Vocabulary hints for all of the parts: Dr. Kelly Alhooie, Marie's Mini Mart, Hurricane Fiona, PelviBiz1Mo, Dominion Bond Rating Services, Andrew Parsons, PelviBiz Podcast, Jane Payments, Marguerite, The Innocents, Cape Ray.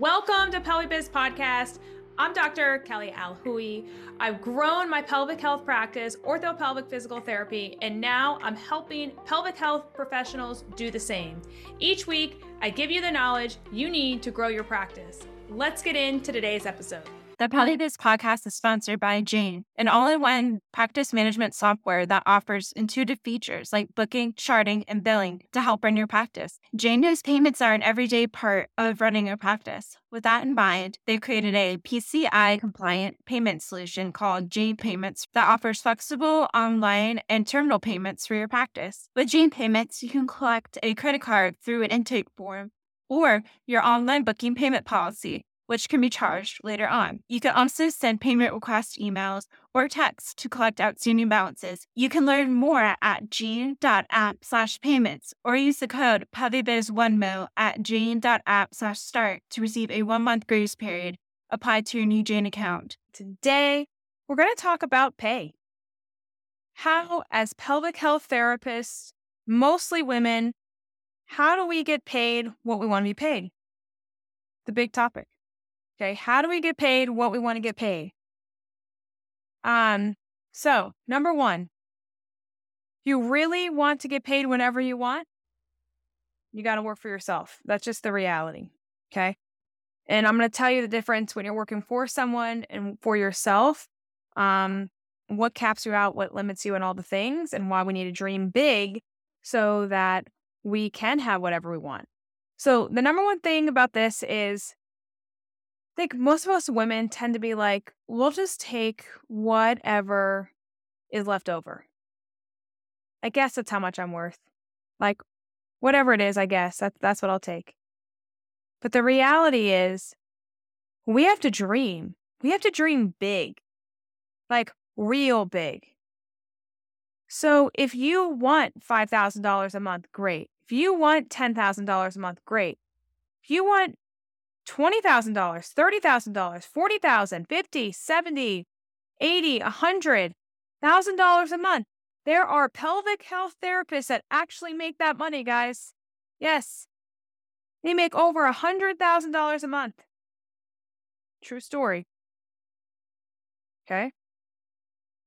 Welcome to PelviBiz Podcast. I'm Dr. Kelly Alhooie. I've grown my pelvic health practice, orthopelvic physical therapy, and now I'm helping pelvic health professionals do the same. Each week, I give you the knowledge you need to grow your practice. Let's get into today's episode. The PelviBiz Podcast is sponsored by Jane, an all-in-one practice management software that offers intuitive features like booking, charting, and billing to help run your practice. Jane knows payments are an everyday part of running your practice. With that in mind, they created a PCI-compliant payment solution called Jane Payments that offers flexible online and terminal payments for your practice. With Jane Payments, you can collect a credit card through an intake form or your online booking payment policy, which can be charged later on. You can also send payment request emails or texts to collect outstanding balances. You can learn more at jane.app/payments or use the code PelviBiz1Mo at jane.app/start to receive a 1-month grace period applied to your new Jane account. Today, we're going to talk about pay. How, as pelvic health therapists, mostly women, how do we get paid what we want to be paid? The big topic. Okay, how do we get paid what we want to get paid? So, number one, you really want to get paid whenever you want? You got to work for yourself. That's just the reality, okay? And I'm going to tell you the difference when you're working for someone and for yourself, what caps you out, what limits you, and all the things, and why we need to dream big so that we can have whatever we want. So the number one thing about this is, I think most of us women tend to be like, we'll just take whatever is left over. I guess that's how much I'm worth. Like, whatever it is, I guess, that's what I'll take. But the reality is, we have to dream. We have to dream big. Like, real big. So if you want $5,000 a month, great. If you want $10,000 a month, great. If you want $20,000, $30,000, $40,000, $50,000, $70,000, $80,000, $100,000 a month. There are pelvic health therapists that actually make that money, guys. Yes. They make over $100,000 a month. True story. Okay?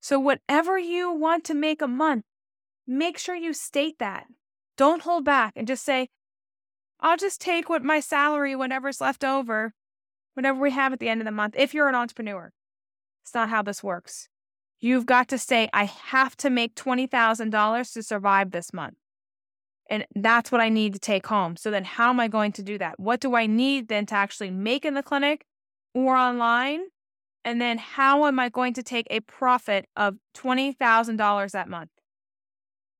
So whatever you want to make a month, make sure you state that. Don't hold back and just say, I'll just take what my salary, whatever's left over, whatever we have at the end of the month, if you're an entrepreneur. It's not how this works. You've got to say, I have to make $20,000 to survive this month. And that's what I need to take home. So then how am I going to do that? What do I need then to actually make in the clinic or online? And then how am I going to take a profit of $20,000 that month?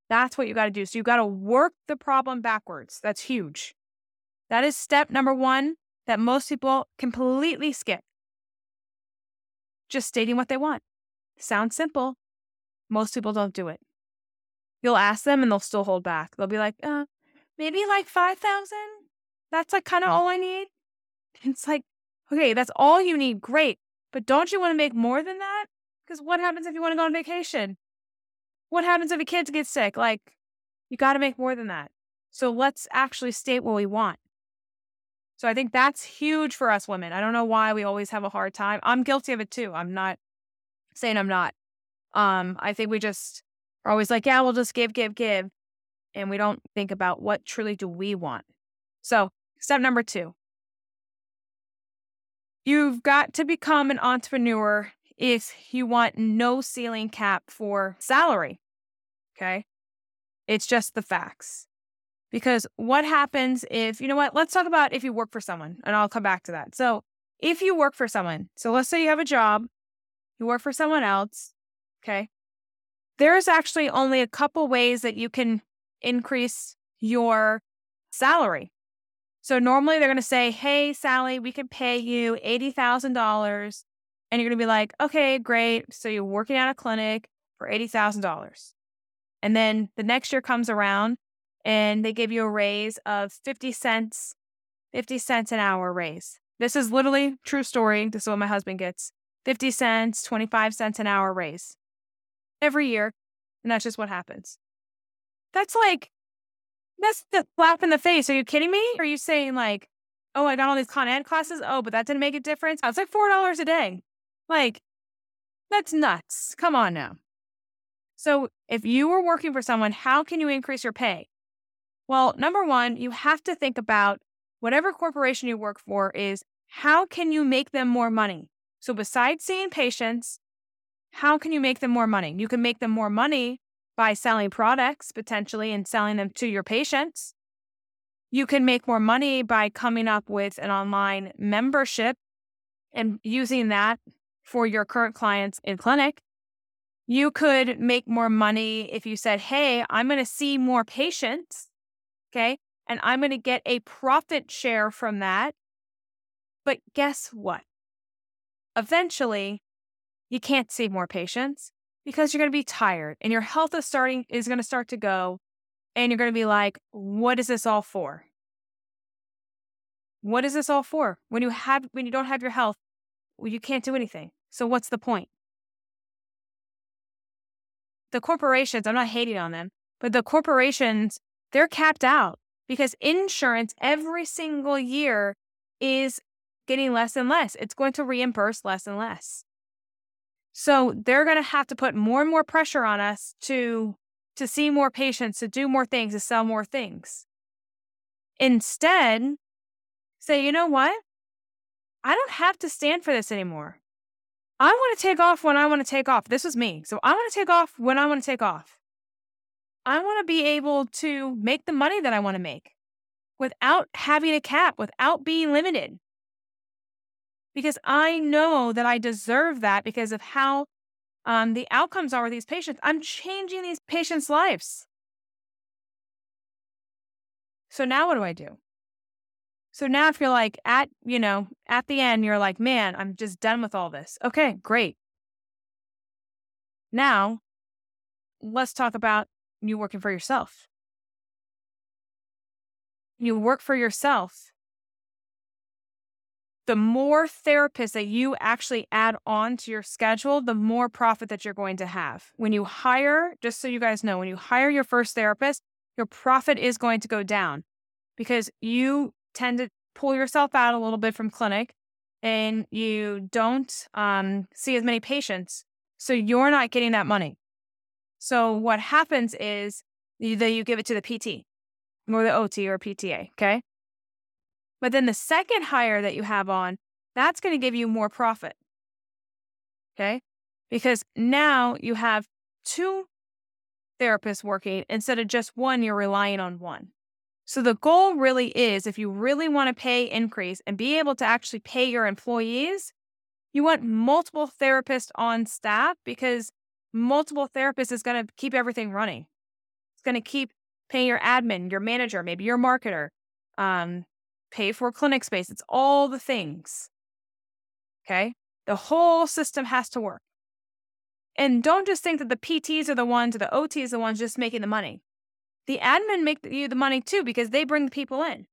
That's what you got to do. So you got to work the problem backwards. That's huge. That is step number one that most people completely skip. Just stating what they want. Sounds simple. Most people don't do it. You'll ask them and they'll still hold back. They'll be like, maybe like 5,000. That's like kind of all I need. It's like, okay, that's all you need. Great. But don't you want to make more than that? Because what happens if you want to go on vacation? What happens if a kid gets sick? Like, you got to make more than that. So let's actually state what we want. So I think that's huge for us women. I don't know why we always have a hard time. I'm guilty of it too. I'm not saying I'm not. I think we just are always like, yeah, we'll just give. And we don't think about what truly do we want. So step number two. You've got to become an entrepreneur if you want no ceiling cap for salary. Okay? It's just the facts. Because what happens if, you know what, let's talk about if you work for someone, and I'll come back to that. So if you work for someone, so let's say you have a job, you work for someone else, okay? There's actually only a couple ways that you can increase your salary. So normally they're going to say, hey, Sally, we can pay you $80,000. And you're going to be like, okay, great. So you're working at a clinic for $80,000. And then the next year comes around and they give you a raise of 50 cents an hour raise. This is literally true story. This is what my husband gets. 50 cents, 25 cents an hour raise every year. And that's just what happens. That's like, that's the slap in the face. Are you kidding me? Are you saying like, oh, I got all these Con Ed classes. Oh, but that didn't make a difference. It's like $4 a day. Like, that's nuts. Come on now. So if you were working for someone, how can you increase your pay? Well, number one, you have to think about whatever corporation you work for is how can you make them more money? So besides seeing patients, how can you make them more money? You can make them more money by selling products potentially and selling them to your patients. You can make more money by coming up with an online membership and using that for your current clients in clinic. You could make more money if you said, hey, I'm going to see more patients, okay? And I'm going to get a profit share from that. But guess what? Eventually, you can't see more patients because you're going to be tired and your health is going to start to go. And you're going to be like, what is this all for? What is this all for? When you don't have your health, well, you can't do anything. So what's the point? The corporations, I'm not hating on them, but the corporations, they're capped out because insurance every single year is getting less and less. It's going to reimburse less and less. So they're going to have to put more and more pressure on us to see more patients, to do more things, to sell more things. Instead, say, you know what? I don't have to stand for this anymore. I want to take off when I want to take off. This was me. So I want to take off when I want to take off. I want to be able to make the money that I want to make without having a cap, without being limited. Because I know that I deserve that because of how the outcomes are with these patients. I'm changing these patients' lives. So now what do? So now if you're like at the end, you're like, man, I'm just done with all this. Okay, great. Now let's talk about you working for yourself. You work for yourself. The more therapists that you actually add on to your schedule, the more profit that you're going to have. When you hire, just so you guys know, when you hire your first therapist, your profit is going to go down because you tend to pull yourself out a little bit from clinic and you don't see as many patients. So you're not getting that money. So what happens is that you give it to the PT or the OT or PTA, okay? But then the second hire that you have on, that's going to give you more profit, okay? Because now you have two therapists working instead of just one, you're relying on one. So the goal really is, if you really want to pay increase and be able to actually pay your employees, you want multiple therapists on staff because multiple therapists is going to keep everything running. It's going to keep paying your admin, your manager, maybe your marketer, pay for clinic space. It's all the things. Okay? The whole system has to work. And don't just think that the PTs are the ones or the OTs are the ones just making the money. The admin make you the money too because they bring the people in.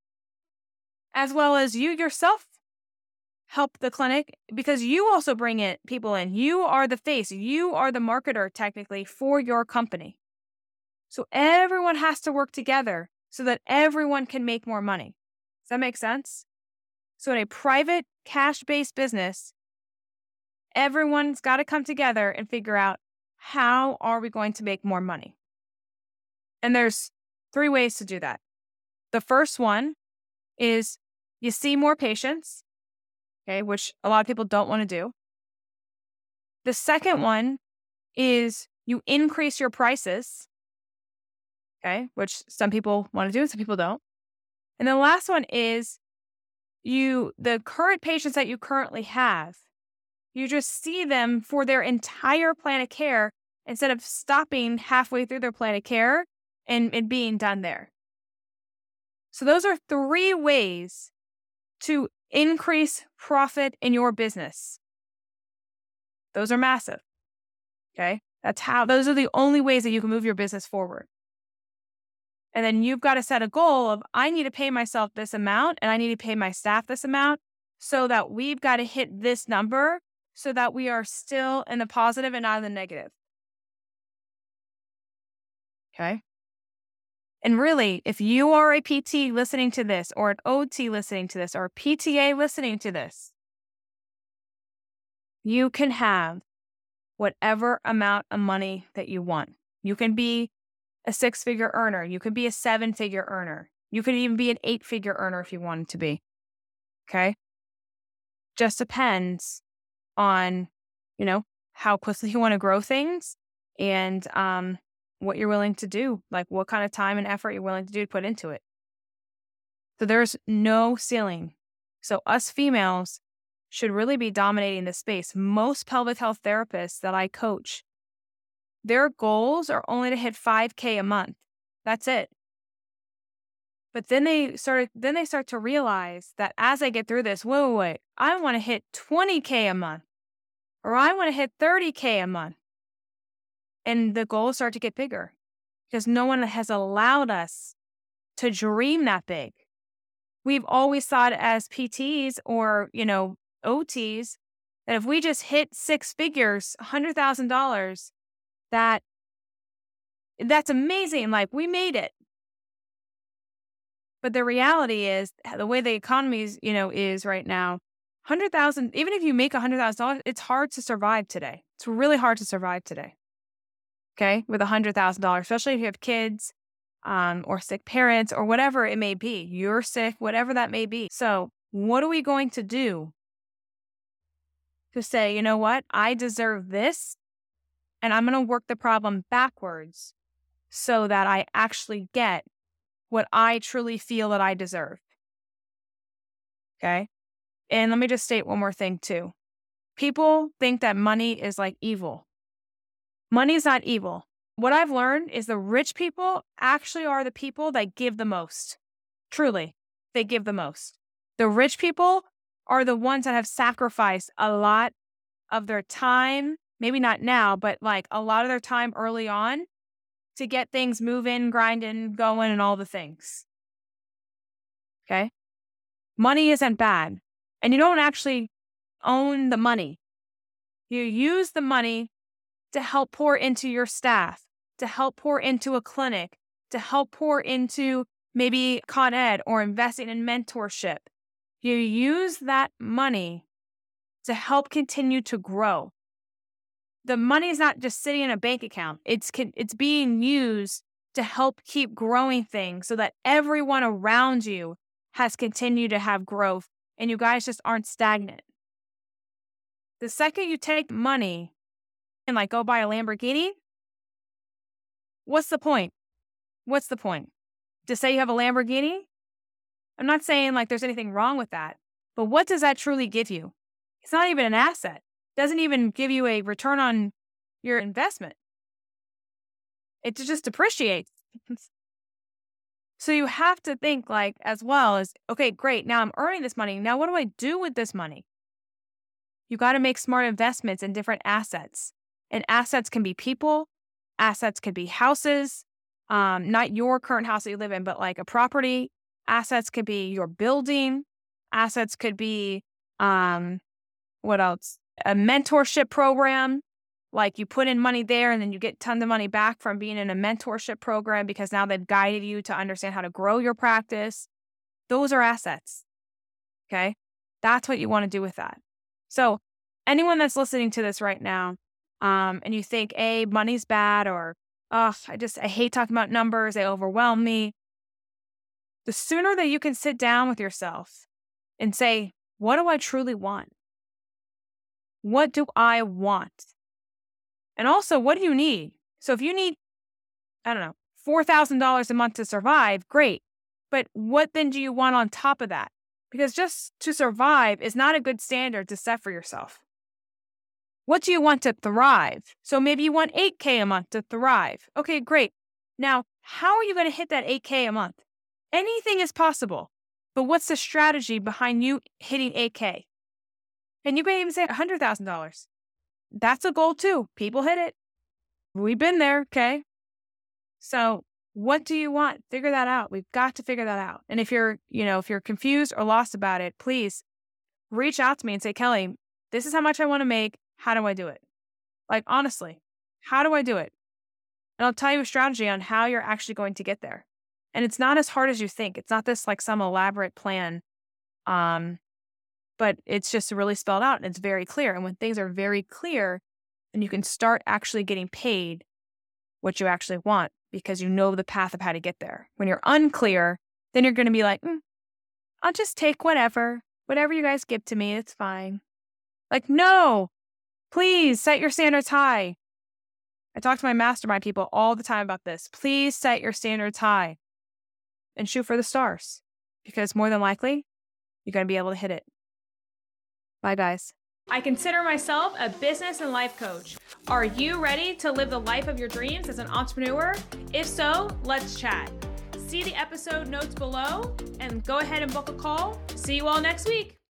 As well as you yourself help the clinic because you also bring in people in. You are the face. You are the marketer technically for your company. So everyone has to work together so that everyone can make more money. Does that make sense? So in a private cash-based business, everyone's got to come together and figure out how are we going to make more money? And there's three ways to do that. The first one is you see more patients, okay, which a lot of people don't want to do. The second one is you increase your prices, okay, which some people want to do and some people don't. And the last one is the current patients that you currently have, you just see them for their entire plan of care instead of stopping halfway through their plan of care and being done there. So those are three ways to increase profit in your business. Those are massive. Okay? Those are the only ways that you can move your business forward. And then you've got to set a goal of, I need to pay myself this amount and I need to pay my staff this amount so that we've got to hit this number so that we are still in the positive and not in the negative. Okay. And really, if you are a PT listening to this, or an OT listening to this, or a PTA listening to this, you can have whatever amount of money that you want. You can be a 6-figure earner. You could be a 7-figure earner. You could even be an 8-figure earner if you wanted to be. Okay? Just depends on, how quickly you want to grow things and what you're willing to do, like what kind of time and effort you're willing to do to put into it. So there's no ceiling. So us females should really be dominating the space. Most pelvic health therapists that I coach, their goals are only to hit $5,000 a month. That's it. But then they start to realize that as I get through this, wait, I want to hit $20,000 a month, or I want to hit $30,000 a month. And the goals start to get bigger because no one has allowed us to dream that big. We've always thought as PTs or, OTs that if we just hit 6 figures, $100,000, that's amazing. Like, we made it. But the reality is, the way the economy is right now, $100,000, even if you make $100,000, it's hard to survive today. It's really hard to survive today, okay, with $100,000, especially if you have kids or sick parents or whatever it may be. You're sick, whatever that may be. So what are we going to do to say, you know what, I deserve this, and I'm going to work the problem backwards so that I actually get what I truly feel that I deserve. Okay? And let me just state one more thing too. People think that money is like evil. Money is not evil. What I've learned is the rich people actually are the people that give the most. Truly, they give the most. The rich people are the ones that have sacrificed a lot of their time, maybe not now, but like a lot of their time early on, to get things moving, grinding, going, and all the things. Okay? Money isn't bad. And you don't actually own the money. You use the money to help pour into your staff, to help pour into a clinic, to help pour into maybe Con Ed or investing in mentorship. You use that money to help continue to grow. The money is not just sitting in a bank account. It's being used to help keep growing things so that everyone around you has continued to have growth and you guys just aren't stagnant. The second you take money and go buy a Lamborghini, what's the point? What's the point? To say you have a Lamborghini? I'm not saying there's anything wrong with that, but what does that truly give you? It's not even an asset. Doesn't even give you a return on your investment. It just depreciates. So you have to think as well as, okay, great, now I'm earning this money. Now what do I do with this money? You got to make smart investments in different assets. And assets can be people. Assets could be houses. Not your current house that you live in, but a property. Assets could be your building. Assets could be, what else? A mentorship program, you put in money there and then you get tons of money back from being in a mentorship program because now they've guided you to understand how to grow your practice. Those are assets, okay? That's what you want to do with that. So anyone that's listening to this right now and you think, money's bad, or, I hate talking about numbers, they overwhelm me. The sooner that you can sit down with yourself and say, what do I truly want? What do I want? And also, what do you need? So if you need, $4,000 a month to survive, great. But what then do you want on top of that? Because just to survive is not a good standard to set for yourself. What do you want to thrive? So maybe you want $8,000 a month to thrive. Okay, great. Now, how are you going to hit that $8,000 a month? Anything is possible. But what's the strategy behind you hitting $8,000? And you can even say $100,000. That's a goal too. People hit it. We've been there, okay? So what do you want? Figure that out. We've got to figure that out. And if you're, if you're confused or lost about it, please reach out to me and say, Kelly, this is how much I want to make. How do I do it? Honestly, how do I do it? And I'll tell you a strategy on how you're actually going to get there. And it's not as hard as you think. It's not this like some elaborate plan, but it's just really spelled out and it's very clear. And when things are very clear, then you can start actually getting paid what you actually want because you know the path of how to get there. When you're unclear, then you're going to be like, I'll just take whatever you guys give to me. It's fine. Like, no, please set your standards high. I talk to my mastermind people all the time about this. Please set your standards high and shoot for the stars because more than likely, you're going to be able to hit it. Bye, guys. I consider myself a business and life coach. Are you ready to live the life of your dreams as an entrepreneur? If so, let's chat. See the episode notes below and go ahead and book a call. See you all next week.